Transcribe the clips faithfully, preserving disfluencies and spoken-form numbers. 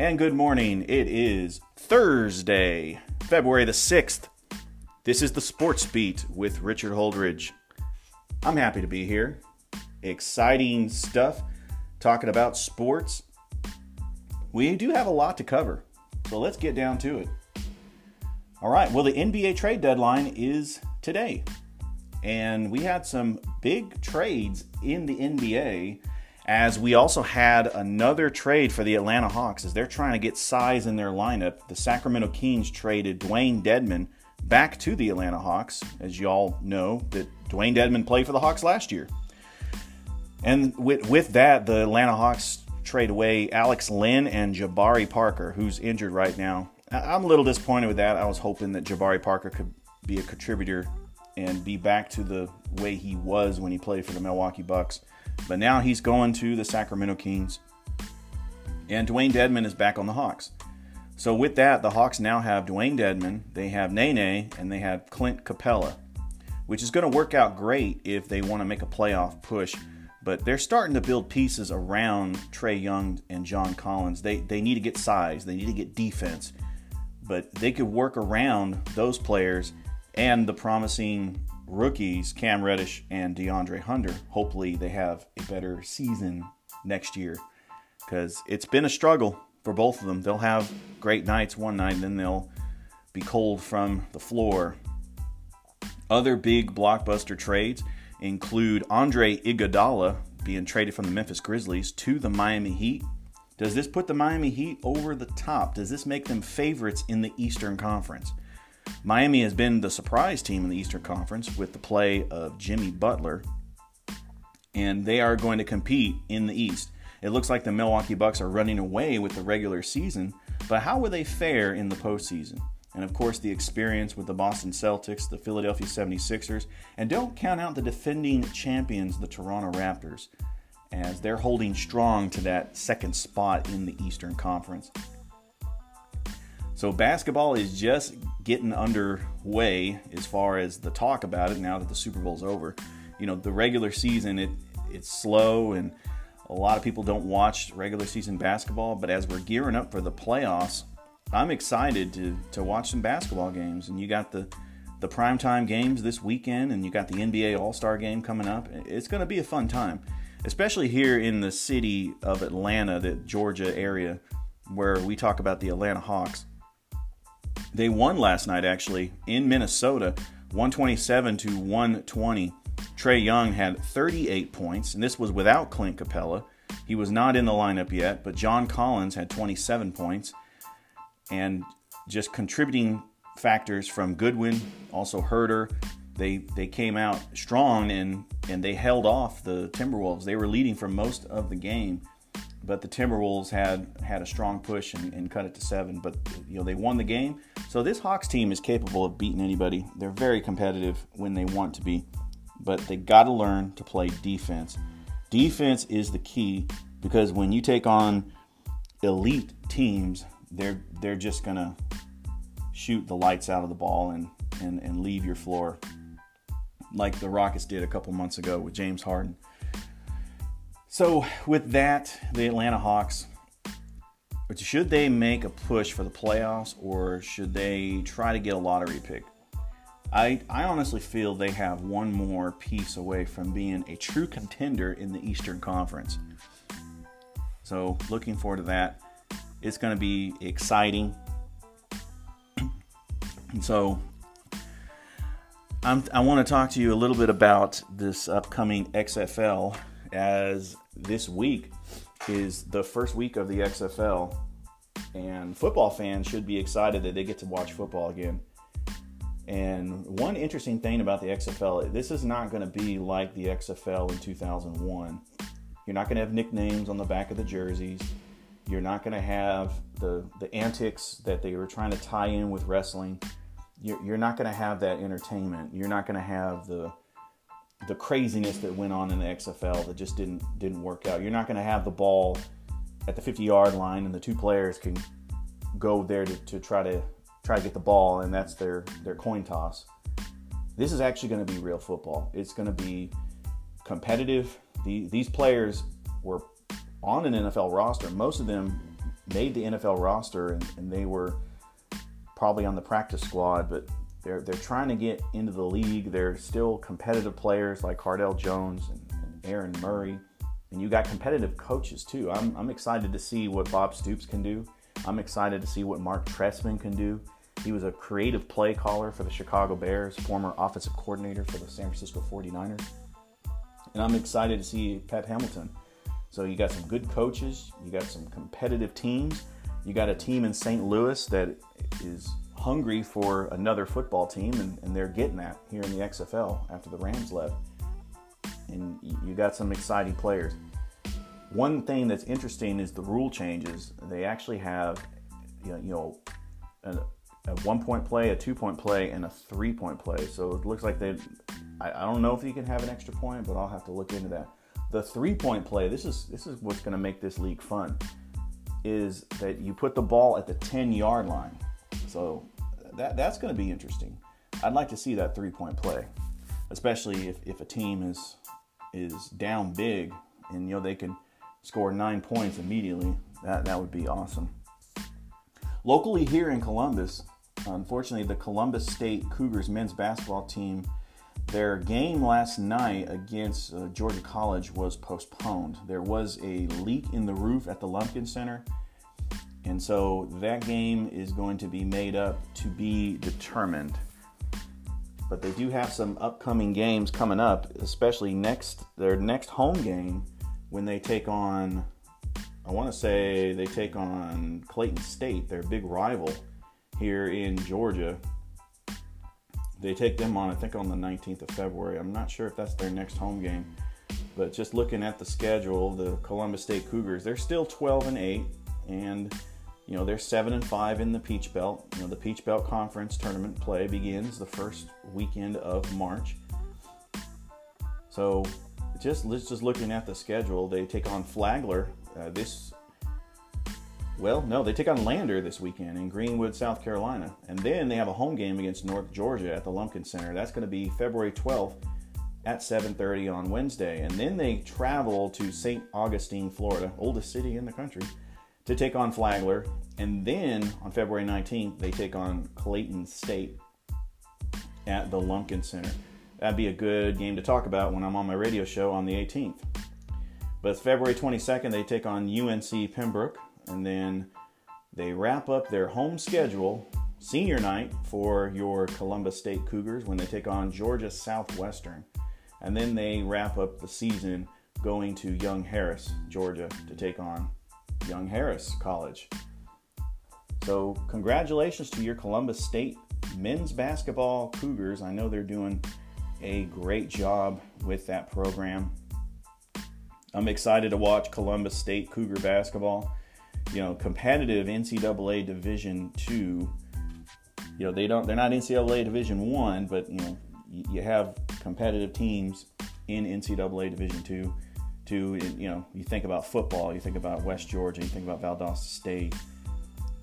And good morning. It is Thursday, February the sixth. This is the Sports Beat with Richard Holdridge. I'm happy to be here. Exciting stuff, talking about sports. We do have a lot to cover, so let's get down to it. All right, well, the N B A trade deadline is today, and we had some big trades in the N B A. As we also had another trade for the Atlanta Hawks as they're trying to get size in their lineup. The Sacramento Kings traded Dewayne Dedmon back to the Atlanta Hawks. As y'all know, that Dewayne Dedmon played for the Hawks last year. And with, with that, the Atlanta Hawks trade away Alex Lynn and Jabari Parker, who's injured right now. I'm a little disappointed with that. I was hoping that Jabari Parker could be a contributor and be back to the way he was when he played for the Milwaukee Bucks. But now he's going to the Sacramento Kings. And Dewayne Dedmon is back on the Hawks. So with that, the Hawks now have Dewayne Dedmon, they have Nene, and they have Clint Capela, which is going to work out great if they want to make a playoff push. But they're starting to build pieces around Trey Young and John Collins. They, they need to get size. They need to get defense. But they could work around those players and the promising rookies, Cam Reddish and DeAndre Hunter. Hopefully they have a better season next year because it's been a struggle for both of them. They'll have great nights one night, and then they'll be cold from the floor. Other big blockbuster trades include Andre Iguodala being traded from the Memphis Grizzlies to the Miami Heat. Does this put the Miami Heat over the top? Does this make them favorites in the Eastern Conference? Miami has been the surprise team in the Eastern Conference with the play of Jimmy Butler, and they are going to compete in the East. It looks like the Milwaukee Bucks are running away with the regular season, but how will they fare in the postseason? And of course, the experience with the Boston Celtics, the Philadelphia seventy-sixers, and don't count out the defending champions, the Toronto Raptors, as they're holding strong to that second spot in the Eastern Conference. So basketball is just getting underway as far as the talk about it now that the Super Bowl's over. You know, the regular season, it it's slow, and a lot of people don't watch regular season basketball. But as we're gearing up for the playoffs, I'm excited to, to watch some basketball games. And you got the, the primetime games this weekend, and you got the N B A All-Star game coming up. It's going to be a fun time, especially here in the city of Atlanta, the Georgia area, where we talk about the Atlanta Hawks. They won last night, actually, in Minnesota, one twenty-seven to one twenty. Trey Young had thirty-eight points, and this was without Clint Capela. He was not in the lineup yet, but John Collins had twenty-seven points. And just contributing factors from Goodwin, also Herter. They they came out strong, and, and they held off the Timberwolves. They were leading for most of the game, but the Timberwolves had, had a strong push and, and cut it to seven. But, you know, they won the game. So this Hawks team is capable of beating anybody. They're very competitive when they want to be. But they got to learn to play defense. Defense is the key, because when you take on elite teams, they're they're just going to shoot the lights out of the ball and, and, and leave your floor like the Rockets did a couple months ago with James Harden. So with that, the Atlanta Hawks, should they make a push for the playoffs, or should they try to get a lottery pick? I, I honestly feel they have one more piece away from being a true contender in the Eastern Conference. So looking forward to that. It's going to be exciting. And so I'm, I want to talk to you a little bit about this upcoming X F L, as this week is the first week of the X F L, and football fans should be excited that they get to watch football again. And one interesting thing about the X F L, this is not going to be like the X F L in two thousand one. You're not going to have nicknames on the back of the jerseys. You're not going to have the, the antics that they were trying to tie in with wrestling. You're, you're not going to have that entertainment. You're not going to have the the craziness that went on in the X F L that just didn't didn't work out. You're not going to have the ball at the fifty-yard line and the two players can go there to, to try to try to get the ball, and that's their, their coin toss. This is actually going to be real football. It's going to be competitive. The, these players were on an N F L roster. Most of them made the N F L roster, and, and they were probably on the practice squad, but they're they're trying to get into the league. They're still competitive players like Cardell Jones and, and Aaron Murray, and you got competitive coaches too. I'm I'm excited to see what Bob Stoops can do. I'm excited to see what Mark Trestman can do. He was a creative play caller for the Chicago Bears, former offensive coordinator for the San Francisco forty-niners. And I'm excited to see Pat Hamilton. So you got some good coaches. You got some competitive teams. You got a team in Saint Louis that is hungry for another football team, and, and they're getting that here in the X F L after the Rams left. And you got some exciting players. One thing that's interesting is the rule changes. They actually have, you know, you know a, a one-point play, a two-point play, and a three-point play. So it looks like they... I don't know if you can have an extra point, but I'll have to look into that. The three-point play, this is this is what's going to make this league fun, is that you put the ball at the ten-yard line. So that that's going to be interesting. I'd like to see that three-point play, especially if, if a team is is down big and, you know, they can score nine points immediately. That, that would be awesome. Locally here in Columbus, unfortunately, the Columbus State Cougars men's basketball team, their game last night against uh, Georgia College was postponed. There was a leak in the roof at the Lumpkin Center, and so that game is going to be made up to be determined. But they do have some upcoming games coming up, especially next their next home game when they take on, I want to say they take on Clayton State, their big rival here in Georgia. They take them on, I think, on the nineteenth of February. I'm not sure if that's their next home game. But just looking at the schedule, the Columbus State Cougars, they're still twelve and eight. And, you know, they're seven and five in the Peach Belt. You know, the Peach Belt Conference tournament play begins the first weekend of March. So, just, just looking at the schedule, they take on Flagler uh, this... Well, no, they take on Lander this weekend in Greenwood, South Carolina. And then they have a home game against North Georgia at the Lumpkin Center. That's going to be February twelfth at seven thirty on Wednesday. And then they travel to Saint Augustine, Florida, oldest city in the country, to take on Flagler. And then on February nineteenth, they take on Clayton State at the Lumpkin Center. That'd be a good game to talk about when I'm on my radio show on the eighteenth. But February twenty-second, they take on U N C Pembroke. And then they wrap up their home schedule senior night for your Columbus State Cougars when they take on Georgia Southwestern. And then they wrap up the season going to Young Harris, Georgia, to take on Young Harris College. So congratulations to your Columbus State men's basketball Cougars. I know they're doing a great job with that program. I'm excited to watch Columbus State Cougar basketball. You know, competitive N C double A Division two. You know, they don't, they're not N C double A Division one, but, you know, you have competitive teams in N C double A Division two. To, you know, you think about football, you think about West Georgia, you think about Valdosta State.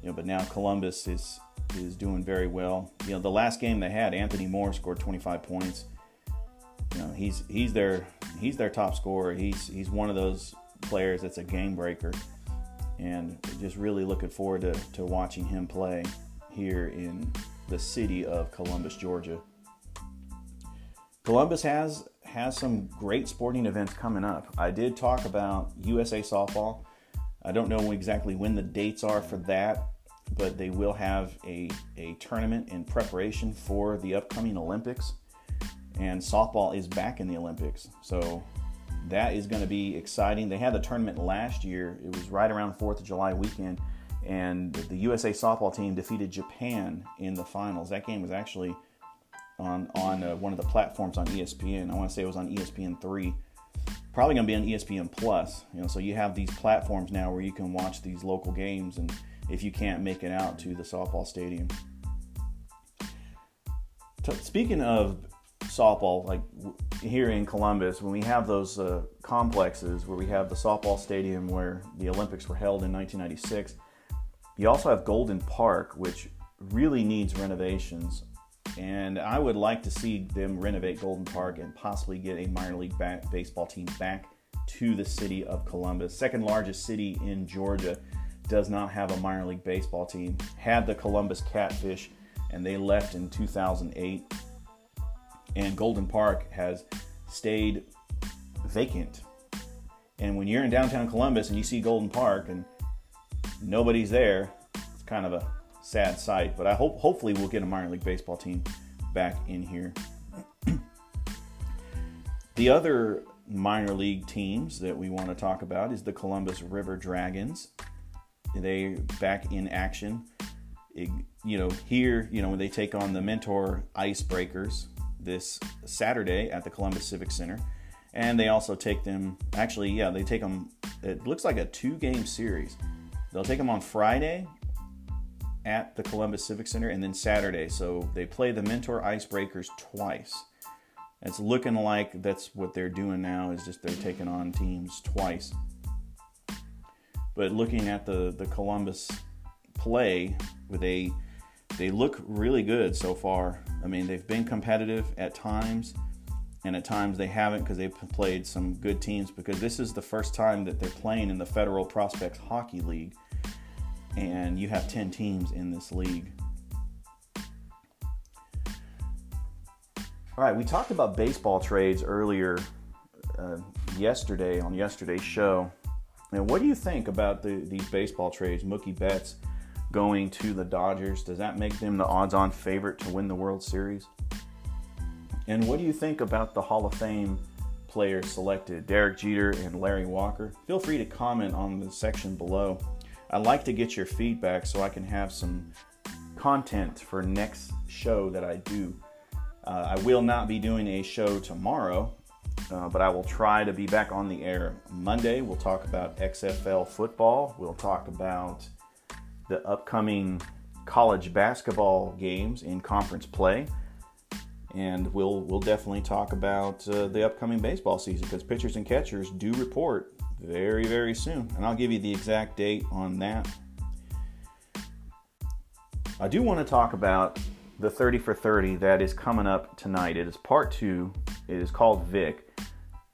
You know, but now Columbus is is doing very well. You know, the last game they had, Anthony Moore scored twenty-five points. You know, he's he's their he's their top scorer. He's he's one of those players that's a game breaker. And just really looking forward to, to watching him play here in the city of Columbus, Georgia. Columbus has has some great sporting events coming up. I did talk about U S A Softball. I don't know exactly when the dates are for that, but they will have a, a tournament in preparation for the upcoming Olympics. And softball is back in the Olympics. So... that is going to be exciting. They had the tournament last year. It was right around fourth of July weekend, and the U S A softball team defeated Japan in the finals. That game was actually on on uh, one of the platforms on E S P N. I want to say it was on E S P N three. Probably going to be on E S P N Plus. You know, so you have these platforms now where you can watch these local games, and if you can't make it out to the softball stadium. T- speaking of softball, like w- here in Columbus, when we have those uh, complexes where we have the softball stadium where the Olympics were held in nineteen ninety-six, you also have Golden Park, which really needs renovations. And I would like to see them renovate Golden Park and possibly get a minor league back, baseball team back to the city of Columbus. Second largest city in Georgia does not have a minor league baseball team. Had the Columbus Catfish, and they left in two thousand eight. And Golden Park has stayed vacant. And when you're in downtown Columbus and you see Golden Park and nobody's there, it's kind of a sad sight, but I hope hopefully we'll get a minor league baseball team back in here. The other minor league teams that we want to talk about is the Columbus River Dragons. They're back in action. It, you know, here, you know, when they take on the Mentor Icebreakers this Saturday at the Columbus Civic Center, and they also take them, actually, yeah, they take them, it looks like a two-game series. They'll take them on Friday at the Columbus Civic Center, and then Saturday. So they play the Mentor Icebreakers twice. It's looking like that's what they're doing now, is just they're taking on teams twice. But looking at the, the Columbus play, they, they look really good so far. I mean, they've been competitive at times, and at times they haven't because they've played some good teams, because this is the first time that they're playing in the Federal Prospects Hockey League. And you have ten teams in this league. All right, we talked about baseball trades earlier uh, yesterday on yesterday's show. And what do you think about the, these baseball trades? Mookie Betts going to the Dodgers, does that make them the odds-on favorite to win the World Series? And what do you think about the Hall of Fame players selected, Derek Jeter and Larry Walker? Feel free to comment on the section below. I'd like to get your feedback so I can have some content for next show that I do. Uh, I will not be doing a show tomorrow, uh, but I will try to be back on the air Monday. We'll talk about X F L football. We'll talk about the upcoming college basketball games in conference play. And we'll we'll definitely talk about uh, the upcoming baseball season, because pitchers and catchers do report very, very soon. And I'll give you the exact date on that. I do want to talk about the thirty for thirty that is coming up tonight. It is part two. It is called Vic.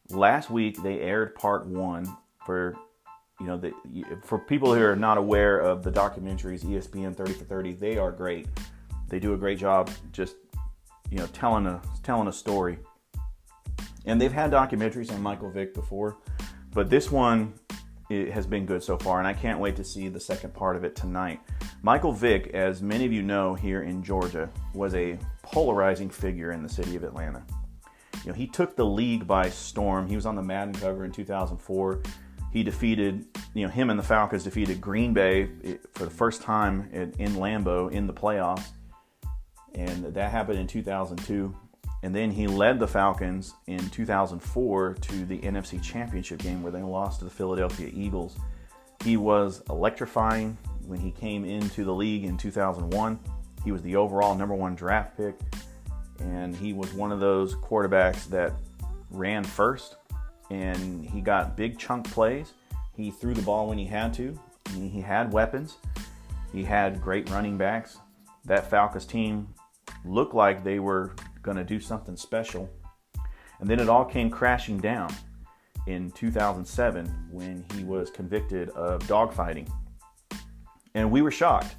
Last week, they aired part one for, you know, the, for people who are not aware of the documentaries, E S P N thirty for thirty, they are great. They do a great job just, you know, telling a, telling a story. And they've had documentaries on Michael Vick before, but this one, it has been good so far, and I can't wait to see the second part of it tonight. Michael Vick, as many of you know here in Georgia, was a polarizing figure in the city of Atlanta. You know, he took the league by storm. He was on the Madden cover in two thousand four. He defeated, you know, him and the Falcons defeated Green Bay for the first time in Lambeau in the playoffs, and that happened in two thousand two. And then he led the Falcons in two thousand four to the N F C Championship game where they lost to the Philadelphia Eagles. He was electrifying when he came into the league in two thousand one. He was the overall number one draft pick, and he was one of those quarterbacks that ran first, and he got big chunk plays. He threw the ball when he had to. He had weapons. He had great running backs. That Falcons team looked like they were going to do something special, and then it all came crashing down in two thousand seven when he was convicted of dogfighting, and we were shocked.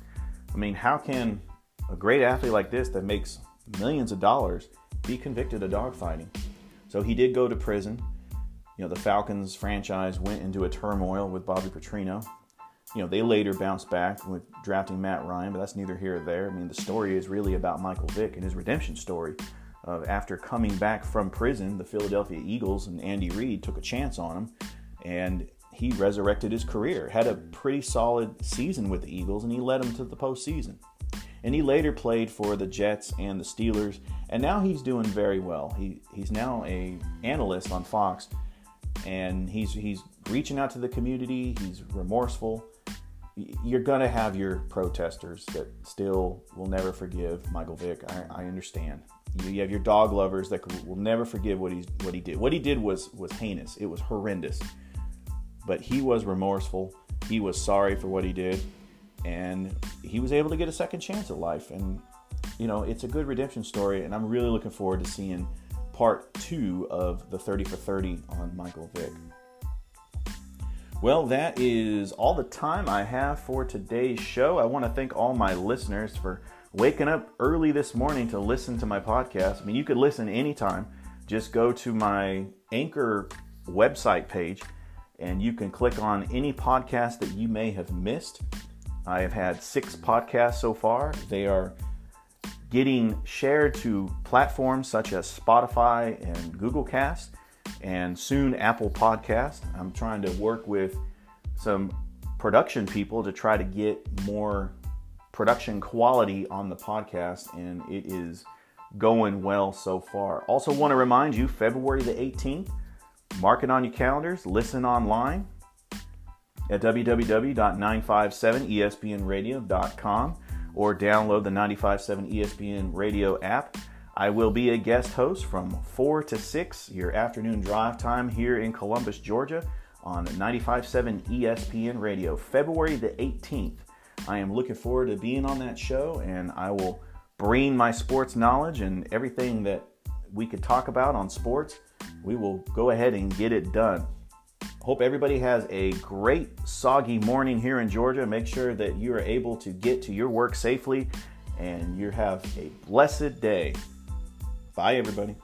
I mean, how can a great athlete like this that makes millions of dollars be convicted of dogfighting? So he did go to prison. You know, the Falcons franchise went into a turmoil with Bobby Petrino. You know, they later bounced back with drafting Matt Ryan, but that's neither here or there. I mean, the story is really about Michael Vick and his redemption story. Uh, after coming back from prison, the Philadelphia Eagles and Andy Reid took a chance on him, and he resurrected his career. Had a pretty solid season with the Eagles, and he led them to the postseason. and he later played for the Jets and the Steelers, and now he's doing very well. He he's now a analyst on Fox, and he's he's reaching out to the community. He's remorseful. You're gonna have your protesters that still will never forgive Michael Vick. I, I understand. You have your dog lovers that will never forgive what he's what he did. What he did was was heinous. It was horrendous. But he was remorseful. He was sorry for what he did, and he was able to get a second chance at life. And you know, it's a good redemption story, and I'm really looking forward to seeing part two of the thirty for thirty on Michael Vick. Well, that is all the time I have for today's show. I want to thank all my listeners for waking up early this morning to listen to my podcast. I mean, you could listen anytime. Just go to my Anchor website page, and you can click on any podcast that you may have missed. I have had six podcasts so far. They are getting shared to platforms such as Spotify and Google Cast, and soon Apple Podcast. I'm trying to work with some production people to try to get more production quality on the podcast, and it is going well so far. Also want to remind you, February the eighteenth, mark it on your calendars, listen online at w w w dot nine five seven e s p n radio dot com or download the nine five seven E S P N Radio app. I will be a guest host from four to six, your afternoon drive time here in Columbus, Georgia, on ninety-five point seven E S P N Radio, February the eighteenth. I am looking forward to being on that show, and I will bring my sports knowledge and everything that we could talk about on sports. We will go ahead and get it done. Hope everybody has a great soggy morning here in Georgia. Make sure that you are able to get to your work safely, and you have a blessed day. Bye, everybody.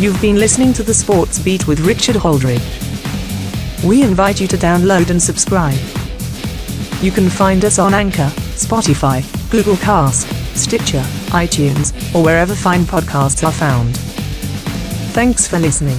You've been listening to The Sports Beat with Richard Holdridge. We invite you to download and subscribe. You can find us on Anchor, Spotify, Google Cast, Stitcher, iTunes, or wherever fine podcasts are found. Thanks for listening.